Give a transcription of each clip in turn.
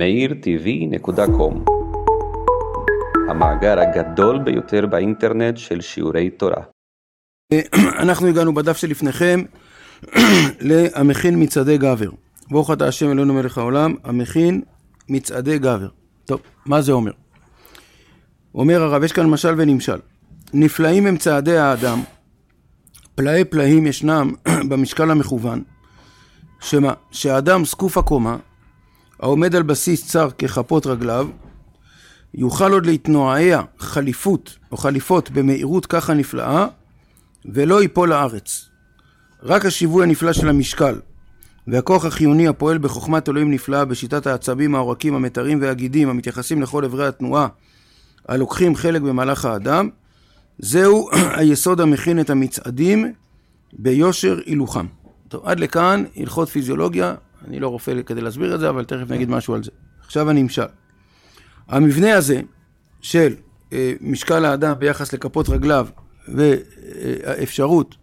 מאירTV.com, המאגר הגדול ביותר באינטרנט של שיעורי תורה. אנחנו הגענו בדף שלפניכם להמכין מצעדי גבר. ברוך אתה השם אלוהינו מלך העולם, המכין מצעדי גבר. טוב, מה זה אומר? אומר הרב, יש כאן משל ונמשל. נפלאים הם צעדי האדם, פלאי פלאים ישנם במשקל המכוון, שמה? שהאדם סקוף הקומה, העומד על בסיס צר כחפות רגליו, יוכל עוד להתנועע חליפות או חליפות במהירות ככה נפלאה, ולא ייפול לארץ. רק השיווי הנפלא של המשקל והכוח החיוני הפועל בחוכמת אלוהים נפלאה בשיטת העצבים, העורקים, המתרים והגידים המתייחסים לכל עברי התנועה הלוקחים חלק במהלך האדם, זהו היסוד המכין את המצעדים ביושר הילוכם. טוב, עד לכאן הלכות פיזיולוגיה. אני לא רופא כדי להסביר את זה, אבל תכף נגיד משהו על זה. עכשיו אני אמשל. המבנה הזה של משקל האדם ביחס לכפות רגליו והאפשרות,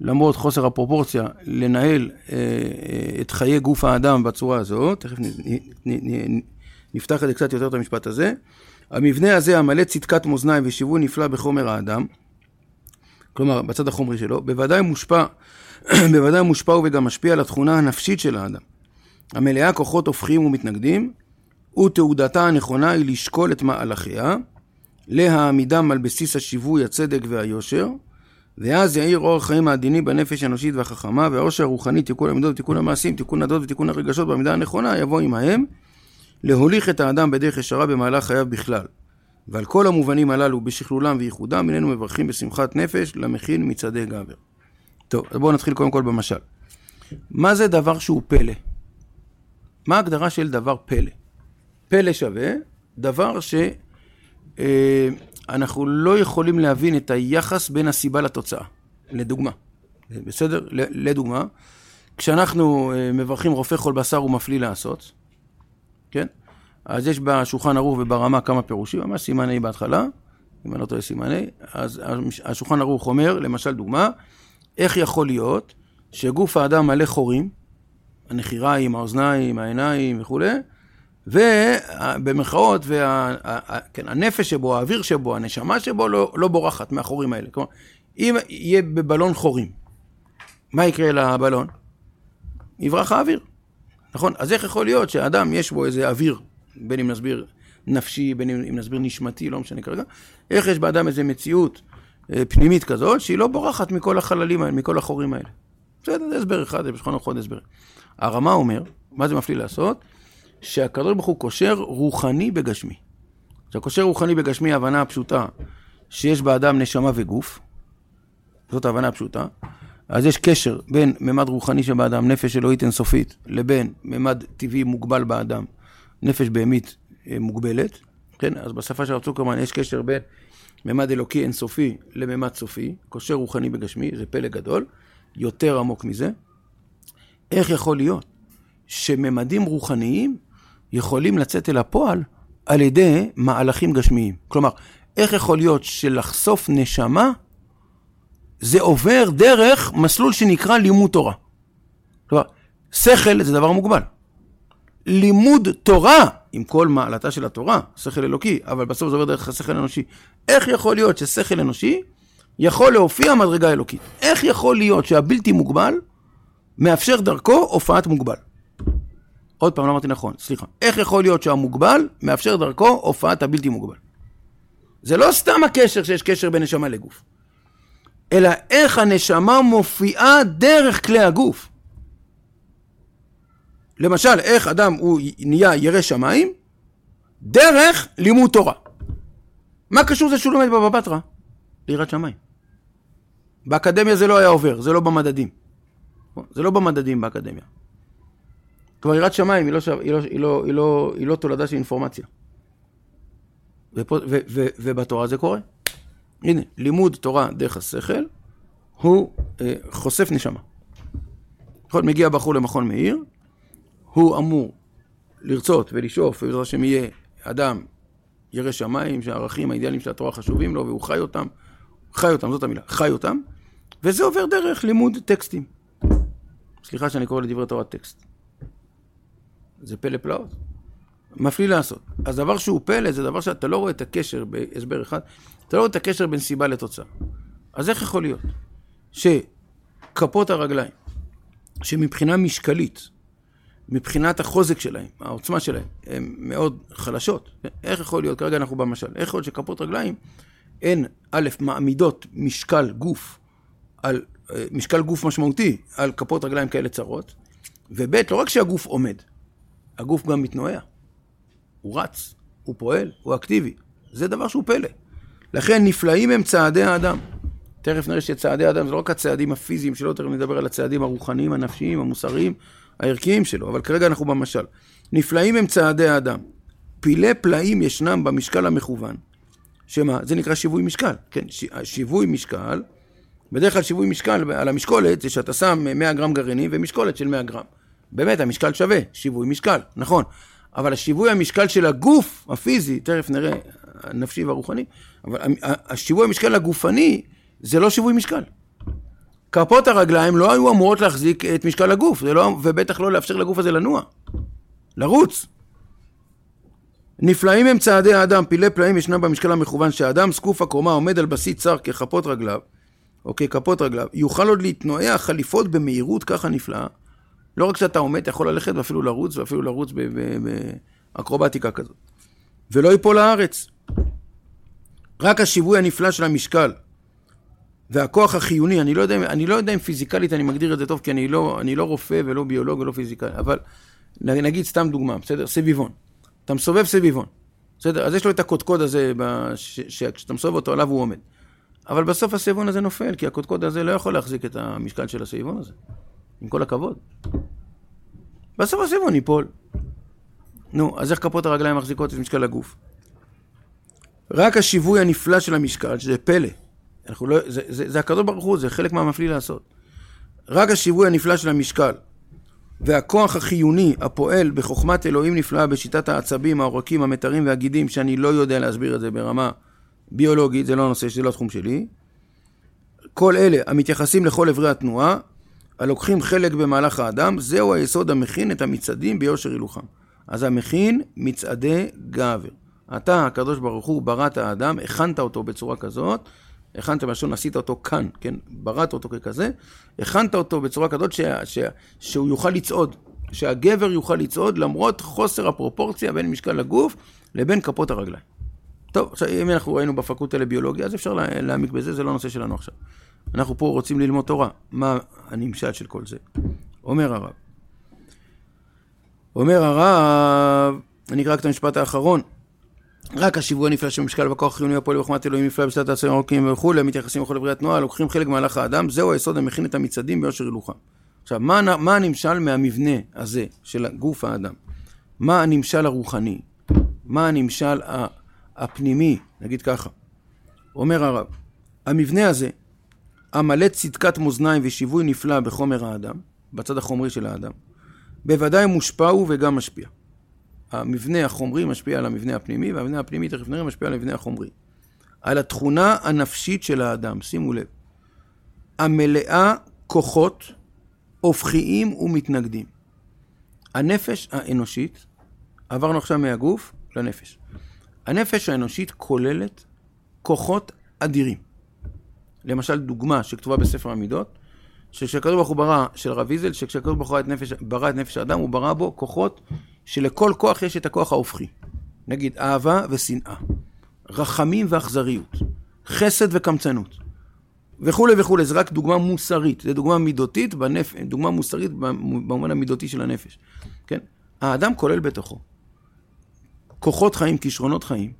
למרות חוסר הפרופורציה, לנהל את חיי גוף האדם בצורה הזאת, תכף נפתח את זה קצת יותר את המשפט הזה, המבנה הזה המלא צדקת מאזניים ושיווי נפלא בחומר האדם, כלומר בצד החומרי שלו, בוודאי מושפע וגם משפיע על התכונה הנפשית של האדם, המלאה כוחות הופכים ומתנגדים, ותעודתה הנכונה היא לשקול את מהלכיה, להעמידם על בסיס השיווי, הצדק והיושר, ואז יאיר אור החיים העדיני בנפש האנושית והחכמה, והאושר הרוחני, תיקון המידות, תיקון המעשים, תיקון הדעות ותיקון הרגשות בעמידה הנכונה, יבוא עמהם להוליך את האדם בדרך ישרה במהלך חייו בכלל. ועל כל המובנים הללו, בשכלולם וייחודם, איננו מברכים בשמחת נפש למכין מצעדי גבר. טוב, בואו נתחיל קודם כל במשל. מה זה דבר שהוא פלא? מה ההגדרה של דבר פלא? פלא שווה, דבר שאנחנו לא יכולים להבין את היחס בין הסיבה לתוצאה. לדוגמה, בסדר? לדוגמה, כשאנחנו מברכים רופא כל בשר ומפליא לעשות, כן? אז יש בשולחן ערוך וברמה כמה פירושים, ממש סימני בהתחלה, אם אני לא טועה סימני, אז השולחן ערוך אומר, למשל דוגמה, איך יכול להיות שגוף האדם מלא חורים, הנחיריים, האוזניים, העיניים וכו', ובמרכאות, כן, הנפש שבו, האוויר שבו, הנשמה שבו לא בורחת מהחורים האלה. כלומר, אם יהיה בבלון חורים, מה יקרה לבלון? יברח האוויר. נכון? אז איך יכול להיות שהאדם יש בו איזה אוויר, בין אם נסביר נפשי, בין אם נסביר נשמתי, לא משנה כרגע, איך יש באדם איזה מציאות פנימית כזאת, שהיא לא בורחת מכל החללים האלה, מכל החורים האלה. בסדר, זה הסבר אחד, זה בשכון אחד הסבר. הרמה אומר, מה זה מפליא לעשות? שהקדוש ברוך הוא קושר רוחני בגשמי. שהקושר רוחני בגשמי, ההבנה הפשוטה שיש באדם נשמה וגוף, זאת ההבנה הפשוטה, אז יש קשר בין ממד רוחני שבאדם, נפש אלוהית אינסופית, לבין ממד טבעי מוגבל באדם, נפש בהמית מוגבלת, כן? אז בשפה של הרצוק כמובן יש קשר בין ממד אלוקי אינסופי לממד סופי, קושר רוחני בגשמי, זה פלא גדול, יותר עמוק מזה. איך יכול להיות שממדים רוחניים יכולים לצאת אל הפועל על ידי מהלכים גשמיים? כלומר, איך יכול להיות שלחשוף נשמה זה עובר דרך מסלול שנקרא לימוד תורה? כלומר, שכל זה דבר מוגבל. לימוד תורה, עם כל מעלתה של התורה, שכל אלוקי, אבל בסוף זה עובר דרך השכל האנושי. איך יכול להיות ששכל אנושי יכול להופיע מדרגה אלוקית? איך יכול להיות שהבלתי מוגבל מאפשר דרכו הופעת מוגבל? עוד פעם לא אמרתי נכון, סליחה. איך יכול להיות שהמוגבל מאפשר דרכו הופעת הבלתי מוגבל? זה לא סתם הקשר שיש קשר בין נשמה לגוף, אלא איך הנשמה מופיעה דרך כלי הגוף. למשל, איך אדם הוא נהיה ירא שמיים? דרך לימוד תורה. מה קשור זה שהוא לומד בבא בתרא? ליראת שמיים. באקדמיה זה לא היה עובר, זה לא במדדים. זה לא במדדים באקדמיה. כבר יראת שמיים היא לא תולדה של אינפורמציה. ובתורה זה קורה. הנה, לימוד תורה דרך השכל, הוא חושף נשמה. נכון, מגיע בחור למכון מאיר, הוא אמור לרצות ולשאוף, ובזאת השם יהיה אדם ירא שמיים, שהערכים האידיאליים של התורה חשובים לו, והוא חי אותם, זאת המילה, חי אותם, וזה עובר דרך לימוד טקסטים. סליחה שאני קורא לדברי תורה טקסט. זה פלא פלאות. מפליא לעשות. אז דבר שהוא פלא, זה דבר שאתה לא רואה את הקשר, בהסבר אחד, אתה לא רואה את הקשר בין סיבה לתוצאה. אז איך יכול להיות? שכפות הרגליים, שמבחינה משקלית, מבחינת החוזק שלהם, העוצמה שלהם, הן מאוד חלשות. איך יכול להיות, כרגע אנחנו במשל, איך יכול להיות שכפות רגליים, הן א', מעמידות משקל גוף, על משקל גוף משמעותי, על כפות רגליים כאלה צרות, וב' לא רק שהגוף עומד, הגוף גם מתנועע. הוא רץ, הוא פועל, הוא אקטיבי. זה דבר שהוא פלא. לכן נפלאים הם צעדי האדם. תכף נראה שצעדי האדם זה לא רק הצעדים הפיזיים שלו, תכף נדבר על הצעדים הרוחניים, הנפשיים, המוסריים, הערכיים שלו, אבל כרגע אנחנו במשל. נפלאים הם צעדי האדם. פילי פלאים ישנם במשקל המכוון. שמה? זה נקרא שיווי משקל. כן, שיווי משקל. בדרך כלל שיווי משקל על המשקולת זה שאתה שם 100 גרם גרעיני ומשקולת של 100 גרם. באמת, המשקל שווה, שיווי משקל, נכון. אבל השיווי המשקל של הגוף הפיזי, תכף נראה, הנפשי והרוחני, אבל השיווי המשקל הגופני זה לא שיווי משקל. כפות הרגליים לא היו אמורות להחזיק את משקל הגוף, ובטח לא לאפשר לגוף הזה לנוע, לרוץ. נפלאים הם צעדי האדם, פילי פלאים ישנם במשקל המכוון, שהאדם זקוף הקומה עומד על בסיס צר ככפות רגליו, או ככפות רגליו, יוכל עוד להתנועע חליפות במהירות ככה נפלאה, לא רק שאתה עומד, אתה יכול ללכת ואפילו לרוץ, ואפילו לרוץ באקרובטיקה כזאת. ולא ייפול לארץ. רק השיווי הנפלא של המשקל, והכוח החיוני, אני לא יודע אם פיזיקלית אני מגדיר את זה טוב, כי אני לא רופא ולא ביולוג ולא פיזיקלי, אבל נגיד סתם דוגמה, בסדר? סביבון. אתה מסובב סביבון. בסדר? אז יש לו את הקודקוד הזה, כשאתה מסובב אותו עליו הוא עומד. אבל בסוף הסביבון הזה נופל, כי הקודקוד הזה לא יכול להחזיק את המשקל של הסביבון הזה. עם כל הכבוד. בסוף הסביבון ייפול. נו, אז איך כפות הרגליים מחזיקות את משקל הגוף? רק השיווי הנפלא של המשקל, שזה פלא. לא, זה הקדוש ברוך הוא, זה חלק מהמפליא לעשות. רק השיווי הנפלא של המשקל, והכוח החיוני הפועל בחוכמת אלוהים נפלאה בשיטת העצבים, העורקים, המתרים והגידים, שאני לא יודע להסביר את זה ברמה ביולוגית, זה לא הנושא, זה לא התחום שלי. כל אלה המתייחסים לכל עברי התנועה, הלוקחים חלק במהלך האדם, זהו היסוד המכין את המצעדים ביושר הילוכם. אז המכין מצעדי גבר. אתה, הקדוש ברוך הוא, בראת האדם, הכנת אותו בצורה כזאת, הכנת משהו, נשית אותו כאן, כן? בראת אותו ככזה, הכנת אותו בצורה כזאת שהוא יוכל לצעוד, שהגבר יוכל לצעוד למרות חוסר הפרופורציה בין משקל הגוף לבין כפות הרגליים. טוב, אם אנחנו ראינו בפקולטה לביולוגיה, אז אפשר להעמיק בזה, זה לא הנושא שלנו עכשיו. אנחנו פה רוצים ללמוד תורה. מה הנמשל של כל זה? אומר הרב, אני אקרא את המשפט האחרון, רק השיווי הנפלא שמשקל בכוח חיוני הפועל בחוכמת אלוהים נפלא בשיטת העצבים העורקים וכולי, מתייחסים לכל עברי התנועה, לוקחים חלק במהלך האדם, זהו היסוד המכין את המצעדים ביושר הילוכם. עכשיו, מה הנמשל מהמבנה הזה של גוף האדם? מה הנמשל הרוחני? מה הנמשל הפנימי? נגיד ככה. אומר הרב, המבנה הזה, המלא צדקת מאזניים ושיווי נפלא בחומר האדם, בצד החומרי של האדם, בוודאי מושפע הוא וגם משפיע. המבנה החומרי משפיע על המבנה הפנימי, והמבנה הפנימי תכף נראה משפיע על המבנה החומרי. על התכונה הנפשית של האדם, שימו לב, המלאה כוחות הופכיים ומתנגדים. הנפש האנושית, עברנו עכשיו מהגוף לנפש. הנפש האנושית כוללת כוחות אדירים. למשל דוגמה שכתובה בספר המידות, שכשהקדוש ברוך הוא ברא של רב ויזל, שכשהקדוש ברוך הוא ברא את נפש האדם, הוא ברא בו כוחות שלכל כוח יש את הכוח ההופכי. נגיד אהבה ושנאה, רחמים ואכזריות, חסד וקמצנות, וכו' וכו'. זה רק דוגמה מוסרית, זה דוגמה מידותית, דוגמה מוסרית במובן המידותי של הנפש. כן? האדם כולל בתוכו כוחות חיים, כישרונות חיים,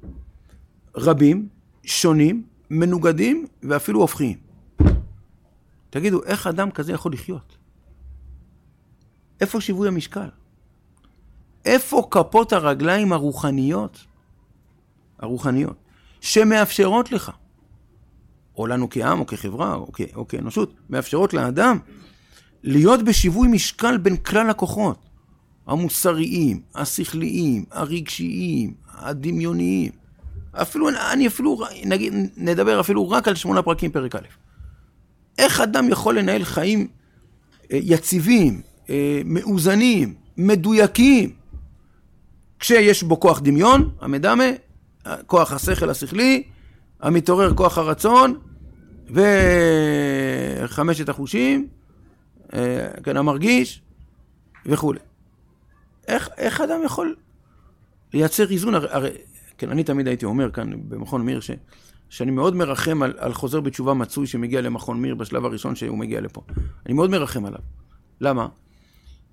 רבים, שונים, מנוגדים ואפילו הופכים. תגידו, איך אדם כזה יכול לחיות? איפה שיווי המשקל? איפה כפות הרגליים הרוחניות, שמאפשרות לך, או לנו כעם, או כחברה, או כאנושות, מאפשרות לאדם להיות בשיווי משקל בין כלל הכוחות, המוסריים, השכליים, הרגשיים, הדמיוניים, אפילו, נדבר אפילו רק על 8 פרקים פרק א'. איך אדם יכול לנהל חיים יציבים, מאוזנים, מדויקים, כשיש בו כוח דמיון, המדמה, כוח השכל השכלי, המתעורר כוח הרצון, וחמשת החושים, כן, המרגיש, וכו'. איך אדם יכול לייצר איזון? הרי, כן, אני תמיד הייתי אומר כאן במכון מיר, שאני מאוד מרחם על חוזר בתשובה מצוי שמגיע למכון מיר בשלב הראשון שהוא מגיע לפה. אני מאוד מרחם עליו. למה?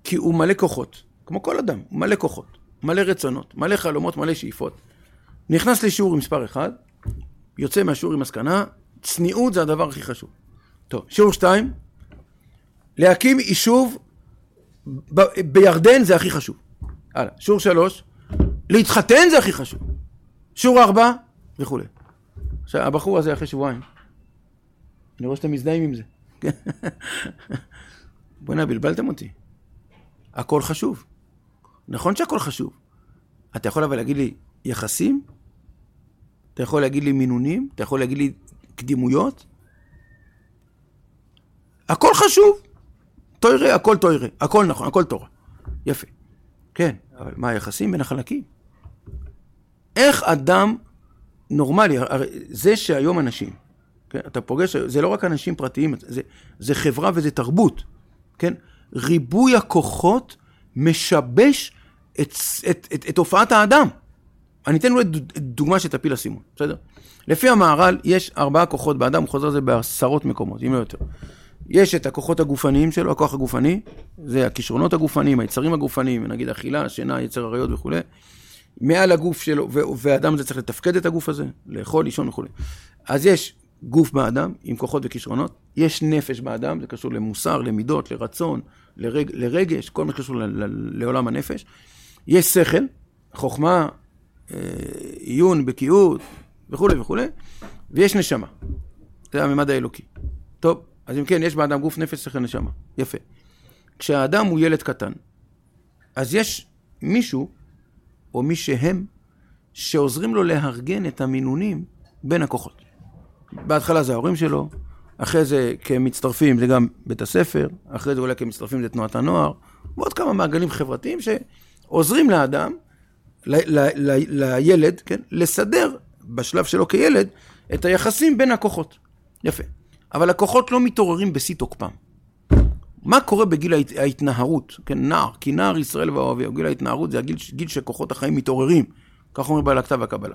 כי הוא מלא כוחות, כמו כל אדם, הוא מלא כוחות, מלא רצונות, מלא חלומות, מלא שאיפות. נכנס לשיעור עם מספר 1, יוצא מהשיעור עם מסקנה, צניעות זה הדבר הכי חשוב. טוב, שיעור 2, להקים יישוב בירדן זה הכי חשוב. הלאה, שיעור 3, להתחתן זה הכי חשוב. שיעור 4, וכו'. עכשיו, הבחור הזה אחרי שבועיים, אני רואה שאתה מזדהים עם זה. בוא'נה, בלבלתם אותי. הכל חשוב. נכון שהכל חשוב. אתה יכול אבל להגיד לי יחסים? אתה יכול להגיד לי מינונים? אתה יכול להגיד לי קדימויות? הכל חשוב. תוירה, הכל תוירה. הכל נכון, הכל תורה. יפה. כן, אבל מה היחסים בין החלקים? איך אדם נורמלי, זה שהיום אנשים, כן, אתה פוגש, זה לא רק אנשים פרטיים, זה חברה וזה תרבות, כן? ריבוי הכוחות משבש את הופעת האדם. אני אתן לו דוגמה שתפיל הסימון, בסדר? לפי המערל יש 4 כוחות באדם, הוא חוזר זה בעשרות מקומות, אם לא יותר. יש את הכוחות הגופניים שלו, הכוח הגופני, זה הכישרונות הגופניים, היצרים הגופניים, נגיד אכילה, שינה, יצר הריות וכו'. מעל הגוף שלו, והאדם הזה צריך לתפקד את הגוף הזה, לאכול, לישון וכו'. אז יש גוף באדם, עם כוחות וכישרונות, יש נפש באדם, זה קשור למוסר, למידות, לרצון, לרגש, כל מה שקשור לעולם הנפש. יש שכל, חוכמה, עיון, בקיאות, וכו' וכו'. ויש נשמה. זה הממד האלוקי. טוב, אז אם כן, יש באדם גוף, נפש, שכל, נשמה. יפה. כשהאדם הוא ילד קטן, אז יש מישהו, או מי שהם, שעוזרים לו להרגן את המינונים בין הכוחות. בהתחלה זה ההורים שלו, אחרי זה כמצטרפים זה גם בית הספר, אחרי זה אולי כמצטרפים זה תנועת הנוער, ועוד כמה מעגלים חברתיים שעוזרים לאדם, לילד, כן? לסדר בשלב שלו כילד את היחסים בין הכוחות. יפה. אבל הכוחות לא מתעוררים בשיא תוקפם. מה קורה בגיל ההתנהרות? כן, נער, כי נער ישראל והאוהביה, גיל ההתנהרות זה הגיל שכוחות החיים מתעוררים, כך אומר בעל הכתב הקבלה.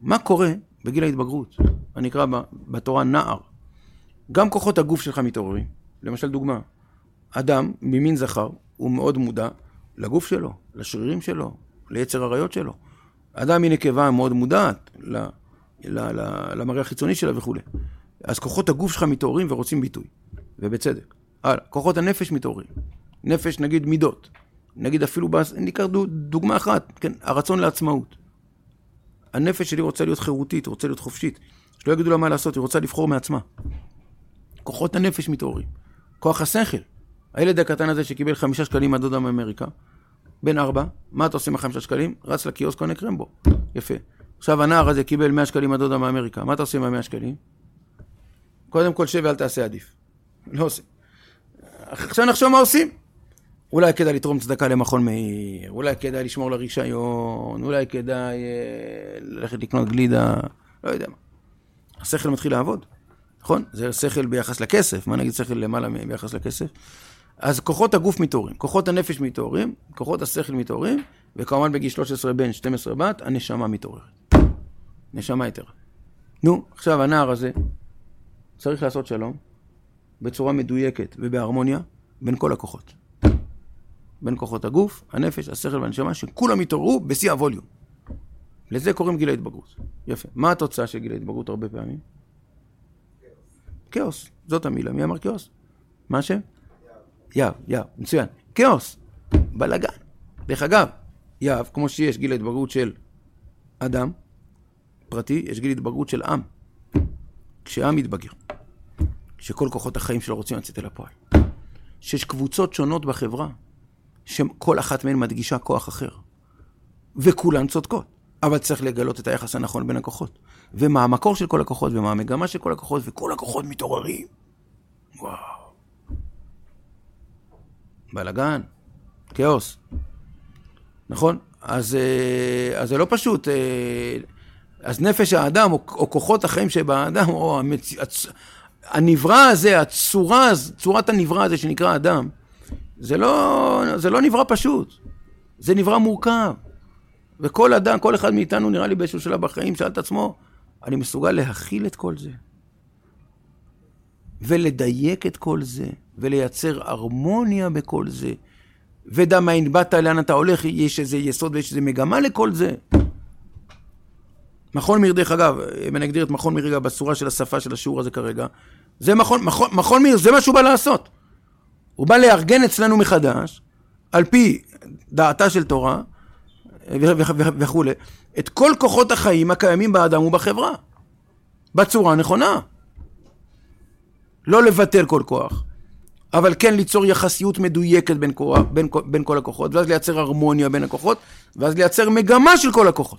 מה קורה בגיל ההתבגרות? אני אקרא בתורה נער. גם כוחות הגוף שלך מתעוררים. למשל דוגמה, אדם ממין זכר הוא מאוד מודע לגוף שלו, לשרירים שלו, ליצר הריות שלו. אדם מנקבה מאוד מודעת למראה החיצוני שלה וכו'. אז כוחות הגוף שלך מתעוררים ורוצים ביטוי, ובצדק. הלאה, כוחות הנפש מתעוררים. נפש נגיד מידות, נגיד אפילו, ניקח דוגמה אחת, כן, הרצון לעצמאות. הנפש שלי רוצה להיות חירותית, רוצה להיות חופשית, שלא יגידו לה מה לעשות, היא רוצה לבחור מעצמה. כוחות הנפש מתעוררים. כוח השכל. הילד הקטן הזה שקיבל 5 שקלים מהדודה מאמריקה, בן 4, מה אתה עושה עם 5 שקלים? רץ לקיוסק קונה קרמבו. יפה. עכשיו הנער הזה קיבל 100 שקלים מהדודה מאמריקה, מה אתה עושה עם 100 שקלים? קודם כל שב ואל תעשה עדיף. לא עושה. עכשיו נחשוב מה עושים. אולי כדאי לתרום צדקה למכון מאיר, אולי כדאי לשמור לרישיון, אולי כדאי ללכת לקנות גלידה, לא יודע מה. השכל מתחיל לעבוד, נכון? זה שכל ביחס לכסף, מה נגיד שכל למעלה ביחס לכסף? אז כוחות הגוף מתעוררים, כוחות הנפש מתעוררים, כוחות השכל מתעוררים, וכמובן בגיל 13 בן, 12 בת, הנשמה מתעוררת. נשמה יותר. נו, עכשיו הנער הזה צריך לעשות שלום, בצורה מדויקת ובהרמוניה, בין כל הכוחות. בין כוחות הגוף, הנפש, השכל והנשמה, שכולם יתעוררו בשיא הווליום. לזה קוראים גיל ההתבגרות. יפה. מה התוצאה של גיל ההתבגרות הרבה פעמים? כאוס. זאת המילה. מי אמר כאוס? מה השם? יאב. יאב. מצוין. כאוס. בלגן. דרך אגב, יאב, כמו שיש גיל ההתבגרות של אדם פרטי, יש גיל ההתבגרות של עם. כשעם מתבגר. כשכל כוחות החיים שלו רוצים לצאת אל הפועל. שיש קבוצות שונות בחברה. שכל אחת מהן מדגישה כוח אחר. וכולן צודקות. אבל צריך לגלות את היחס הנכון בין הכוחות. ומה המקור של כל הכוחות, ומה המגמה של כל הכוחות, וכל הכוחות מתעוררים. וואו. בלגן. כאוס. נכון? אז זה לא פשוט. אז נפש האדם, או כוחות החיים שבאדם, או הנברא הזה, צורת הנברא הזה שנקרא אדם, זה לא נברא פשוט. זה נברא מורכב. וכל אדם, כל אחד מאיתנו נראה לי באיזשהו שלב בחיים, שאל את עצמו, אני מסוגל להכיל את כל זה. ולדייק את כל זה, ולייצר הרמוניה בכל זה. ודע מה נבאת, לאן אתה הולך, יש איזה יסוד ויש איזה מגמה לכל זה. מכון מאיר, דרך אגב, אם אני אגדיר את מכון מאיר רגע בצורה של השפה של השיעור הזה כרגע, זה מכון מאיר, זה מה שהוא בא לעשות. הוא בא לארגן אצלנו מחדש, על פי דעתה של תורה, וכו', את כל כוחות החיים הקיימים באדם ובחברה, בצורה נכונה. לא לוותר כל כוח, אבל כן ליצור יחסיות מדויקת בין כל הכוחות, ואז לייצר הרמוניה בין הכוחות, ואז לייצר מגמה של כל הכוחות.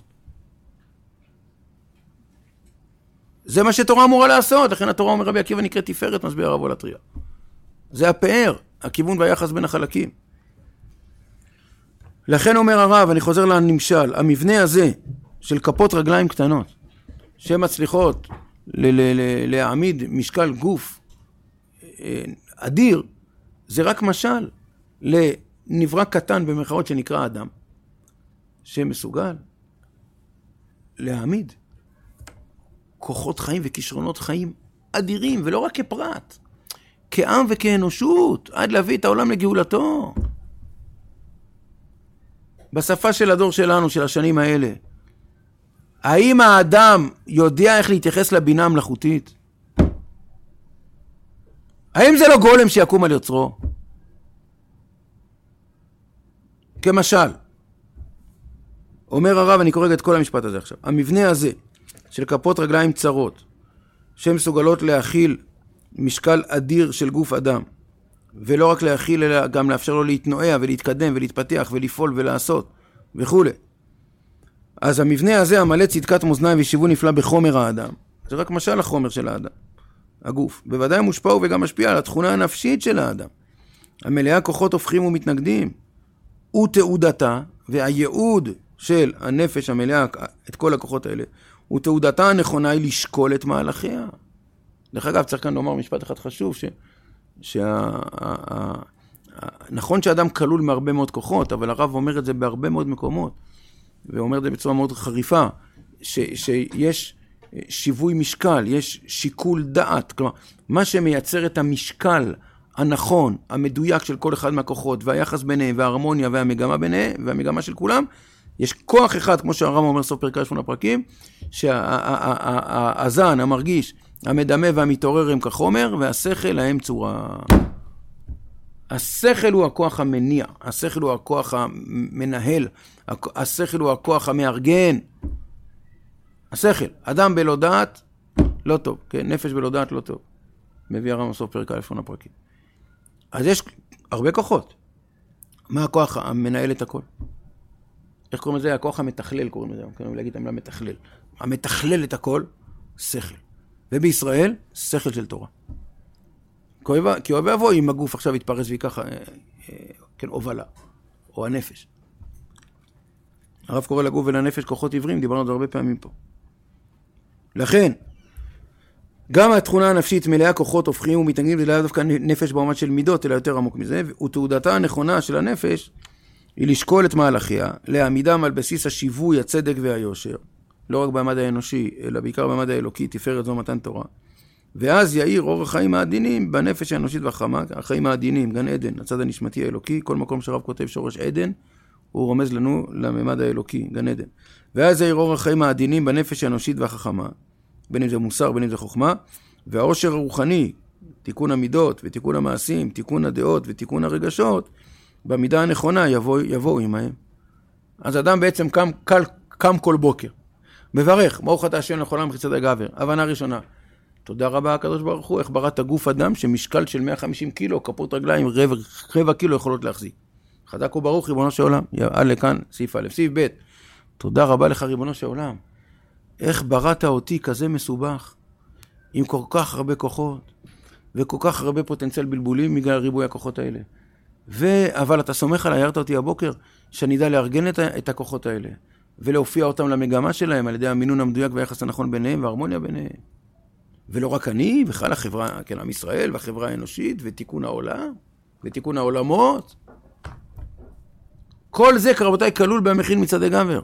זה מה שתורה אמורה לעשות, לכן התורה אומר רבי עקיבא נקראת תפארת, מסביר הרב הולא טריא. זה הפאר, הכיוון והיחס בין החלקים. לכן אומר הרב, אני חוזר לנמשל, המבנה הזה של כפות רגליים קטנות, שמצליחות להעמיד משקל גוף אדיר, זה רק משל לנברא קטן במרכאות שנקרא אדם, שמסוגל להעמיד כוחות חיים וכישרונות חיים אדירים, ולא רק כפרט, כעם וכאנושות, עד להביא את העולם לגאולתו. בשפה של הדור שלנו, של השנים האלה, האם האדם יודע איך להתייחס לבינה המלאכותית? האם זה לא גולם שיקום על יוצרו? כמשל, אומר הרב, אני קורא את כל המשפט הזה עכשיו, המבנה הזה של כפות רגליים צרות, שהן מסוגלות להכיל משקל אדיר של גוף אדם, ולא רק להכיל, אלא גם לאפשר לו להתנועע ולהתקדם ולהתפתח ולפעול ולעשות וכו'. אז המבנה הזה המלא צדקת מאזניים ושיוון נפלא בחומר האדם, זה רק משל החומר של האדם, הגוף, בוודאי מושפע וגם משפיע על התכונה הנפשית של האדם, המלאה כוחות הופכים ומתנגדים, ותעודתה והייעוד של הנפש המלאה את כל הכוחות האלה, ותעודתה הנכונה היא לשקול את מהלכיה. דרך אגב, צריך כאן לומר משפט אחד חשוב, נכון שאדם כלול מהרבה מאוד כוחות, אבל הרב אומר את זה בהרבה מאוד מקומות, ואומר את זה בצורה מאוד חריפה, שיש שיווי משקל, יש שיקול דעת, כלומר, מה שמייצר את המשקל הנכון, המדויק של כל אחד מהכוחות, והיחס ביניהם, וההרמוניה והמגמה ביניהם, והמגמה של כולם, יש כוח אחד, כמו שהרב אומר סוף פרקה 8 הפרקים, שהאזן, המרגיש, המדמה והמתעורר הם כחומר, והשכל להם צורה. השכל הוא הכוח המניע, השכל הוא הכוח המנהל, השכל הוא הכוח המארגן. השכל, אדם בלא דעת, לא טוב, כן? נפש בלא דעת, לא טוב. מביא הרמב"ם סוף פרק א' הפרקים. אז יש הרבה כוחות. מה הכוח המנהל את הכל? איך קוראים לזה? הכוח המתכלל קוראים לזה, קוראים להגיד את המילה מתכלל. המתכלל את הכל, שכל. ובישראל, שכל של תורה. כי אוהב אבוי אם הגוף עכשיו יתפרס ויקח, כן, הובלה, או הנפש. הרב קורא לגוף ולנפש כוחות עיוורים, דיברנו עוד הרבה פעמים פה. לכן, גם התכונה הנפשית מלאה כוחות הופכים ומתנגדים, זה לא דווקא נפש בעומד של מידות, אלא יותר עמוק מזה, ותעודתה הנכונה של הנפש, היא לשקול את מהלכיה, להעמידם על בסיס השיווי, הצדק והיושר, לא רק במד האנושי, אלא בעיקר במד האלוקי, תפארת זו מתן תורה. ואז יאיר אור החיים העדינים בנפש האנושית והחמה, החיים העדינים, גן עדן, הצד הנשמתי האלוקי, כל מקום שרב כותב שורש עדן, הוא רומז לנו לממד האלוקי, גן עדן. ואז יאיר אור החיים העדינים בנפש האנושית והחכמה, בין אם זה מוסר, בין אם זה חוכמה, והאושר הרוחני, תיקון המידות ותיקון המעשים, תיקון הדעות ותיקון הרגשות, במידה הנכונה יבוא עמהם. אז אדם בעצם קם כל בוקר, מברך, ברוך אתה השם לכל המכין מצעדי גבר, הבנה ראשונה, תודה רבה הקדוש ברוך הוא, איך בראת גוף אדם שמשקל של 150 קילו, כפות רגליים, רבע קילו יכולות להחזיק. חזק וברוך ריבונו של עולם, יאללה כאן, סעיף א', סעיף ב', תודה רבה לך ריבונו של עולם, איך בראת אותי כזה מסובך, עם כל כך הרבה כוחות, וכל כך הרבה פוטנציאל בלבולים מגלל ריבוי הכוחות האלה. אבל אתה סומך עליי, הערת אותי הבוקר, שאני יודע לארגן את הכוחות האלה, ולהופיע אותם למגמה שלהם, על ידי המינון המדויק והיחס הנכון ביניהם, וההרמוניה ביניהם. ולא רק אני, בכלל החברה, כן, עם ישראל, והחברה האנושית, ותיקון העולם, ותיקון העולמות. כל זה, רבותיי, כלול במכין מצעדי גבר.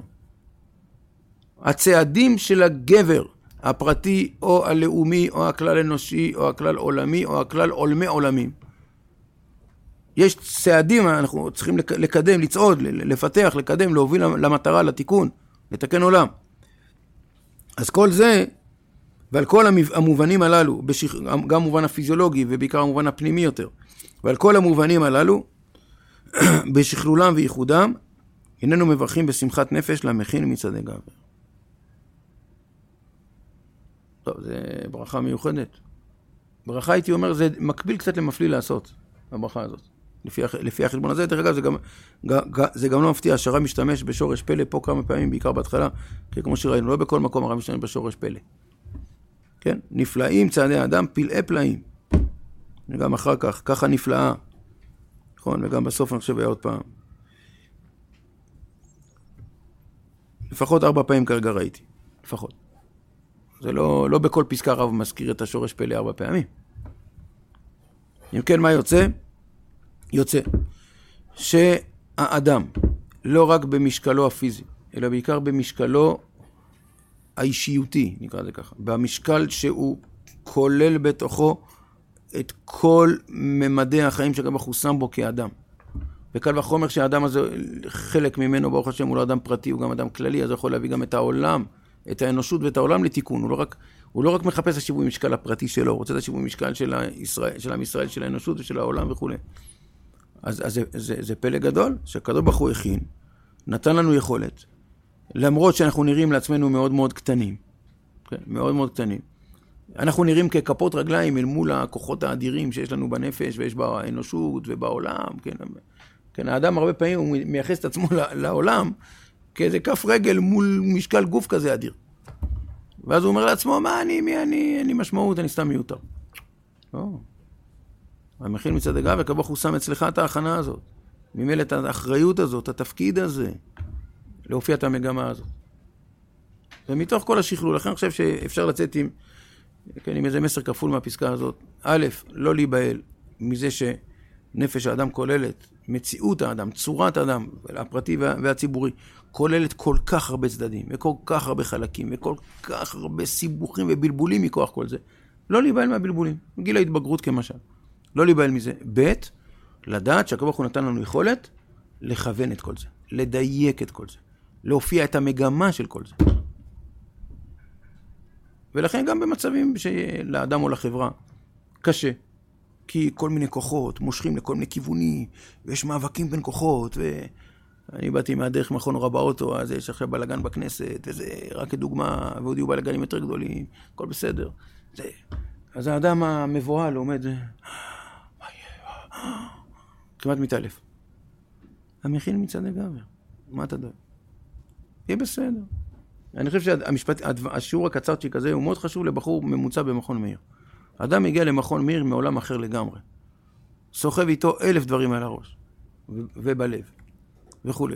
הצעדים של הגבר, הפרטי או הלאומי, או הכלל אנושי, או הכלל עולמי, או הכלל עולמי עולמים. יש צעדים, אנחנו צריכים לקדם, לצעוד, לפתח, לקדם, להוביל למטרה, לתיקון, לתקן עולם. אז כל זה, ועל כל המובנים הללו, גם מובן הפיזיולוגי ובעיקר המובן הפנימי יותר, ועל כל המובנים הללו, בשכלולם וייחודם, איננו מברכים בשמחת נפש למכין מצעדי גבר. טוב, זה ברכה מיוחדת. ברכה, הייתי אומר, זה מקביל קצת למפליא לעשות, הברכה הזאת. לפי החשבון הזה, דרך אגב, זה גם לא מפתיע, שהרב משתמש בשורש פלא פה כמה פעמים, בעיקר בהתחלה, כי כמו שראינו, לא בכל מקום הרב משתמש בשורש פלא. כן? נפלאים צעדי האדם, פלאי פלאים. וגם אחר כך, ככה נפלאה. נכון? וגם בסוף אני חושב היה עוד פעם. לפחות 4 פעמים כרגע ראיתי. לפחות. זה לא בכל פסקה רב מזכיר את השורש פלא 4 פעמים. אם כן, מה יוצא? יוצא שהאדם, לא רק במשקלו הפיזי, אלא בעיקר במשקלו האישיותי, נקרא זה ככה, במשקל שהוא כולל בתוכו את כל ממדי החיים שגם הוא שם בו כאדם. וקל וחומר שהאדם הזה, חלק ממנו, ברוך השם, הוא לא אדם פרטי, הוא גם אדם כללי, אז הוא יכול להביא גם את העולם, את האנושות ואת העולם לתיקון. הוא לא רק מחפש השיווי משקל הפרטי שלו, הוא רוצה את השיווי משקל של עם ישראל, של האנושות ושל העולם וכו'. אז זה פלא גדול, שהקדוש ברוך הוא הכין, נתן לנו יכולת, למרות שאנחנו נראים לעצמנו מאוד מאוד קטנים, כן, מאוד מאוד קטנים. אנחנו נראים ככפות רגליים אל מול הכוחות האדירים שיש לנו בנפש ויש באנושות ובעולם, כן. כן, האדם הרבה פעמים הוא מייחס את עצמו לעולם, כאיזה כף רגל מול משקל גוף כזה אדיר. ואז הוא אומר לעצמו, מה אני, מי אני, אין לי משמעות, אני סתם מיותר. לא. המכין מצעדי גבר, כבוך הוא שם אצלך את ההכנה הזאת, ממילא את האחריות הזאת, התפקיד הזה, להופיע את המגמה הזאת. ומתוך כל השכלול, לכן אני חושב שאפשר לצאת עם, כן, עם איזה מסר כפול מהפסקה הזאת. א', לא להיבהל מזה שנפש האדם כוללת, מציאות האדם, צורת האדם, הפרטי והציבורי, כוללת כל כך הרבה צדדים, וכל כך הרבה חלקים, וכל כך הרבה סיבוכים ובלבולים מכוח כל זה. לא להיבהל מהבלבולים, גיל ההתבגרות כמשל. לא להיבהל מזה. ב', לדעת שהקב"ה נתן לנו יכולת לכוון את כל זה, לדייק את כל זה, להופיע את המגמה של כל זה. ולכן גם במצבים שלאדם או לחברה קשה, כי כל מיני כוחות מושכים לכל מיני כיוונים, ויש מאבקים בין כוחות, ואני באתי מהדרך מכון רב האוטו, אז יש עכשיו בלגן בכנסת, וזה רק כדוגמה, ועוד יהיו בלגנים יותר גדולים, הכל בסדר. זה. אז האדם המבוהל עומד, כמעט מתעלף. המכין מצעדי גבר, מה אתה דואג? יהיה בסדר. אני חושב שהשיעור הקצרצ'י כזה הוא מאוד חשוב לבחור ממוצע במכון מאיר. אדם הגיע למכון מאיר מעולם אחר לגמרי. סוחב איתו 1000 דברים על הראש ובלב וכו'.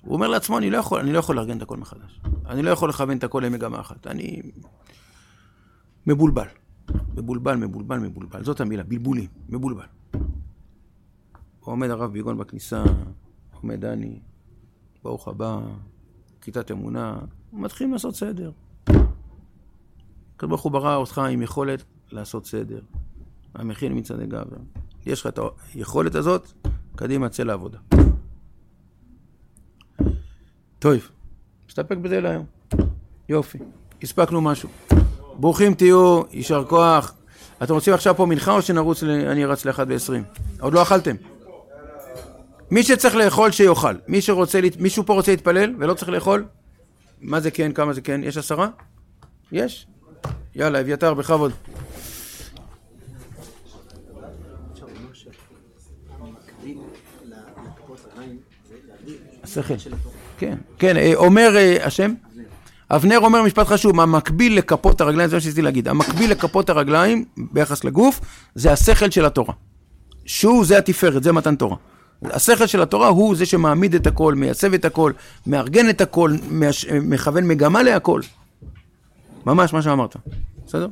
הוא אומר לעצמו, אני לא יכול לארגן את הכל מחדש. אני לא יכול לכוון את הכל למגמה אחת. אני מבולבל. מבולבל, מבולבל, מבולבל. זאת המילה, בלבולים, מבולבל. עומד הרב ביגון בכניסה, עומד דני, ברוך הבא, כיתת אמונה, מתחילים לעשות סדר. הקב"ה ברא אותך עם יכולת לעשות סדר. המכין מצעדי גבר. יש לך את היכולת הזאת, קדימה, צא לעבודה. טוב, מסתפק בזה להיום. יופי, הספקנו משהו. ברוכים תהיו, יישר כוח. אתם רוצים עכשיו פה מנחה או שנרוץ, אני ארץ ל-1:20? עוד לא אכלתם? מי שצריך לאכול שיאכל. מישהו פה רוצה להתפלל ולא צריך לאכול? מה זה כן, כמה זה כן? יש 10? יש? יאללה, אביתר, בכבוד. השכל. כן, כן, אומר השם. אבנר אומר משפט חשוב, המקביל לכפות הרגליים, זה מה שצריך להגיד, המקביל לכפות הרגליים ביחס לגוף, זה השכל של התורה. שהוא זה התפארת, זה מתן תורה. השכל של התורה הוא זה שמעמיד את הכל, מייצב את הכל, מארגן את הכל, מכוון מגמה להכל. ממש מה שאמרת. בסדר?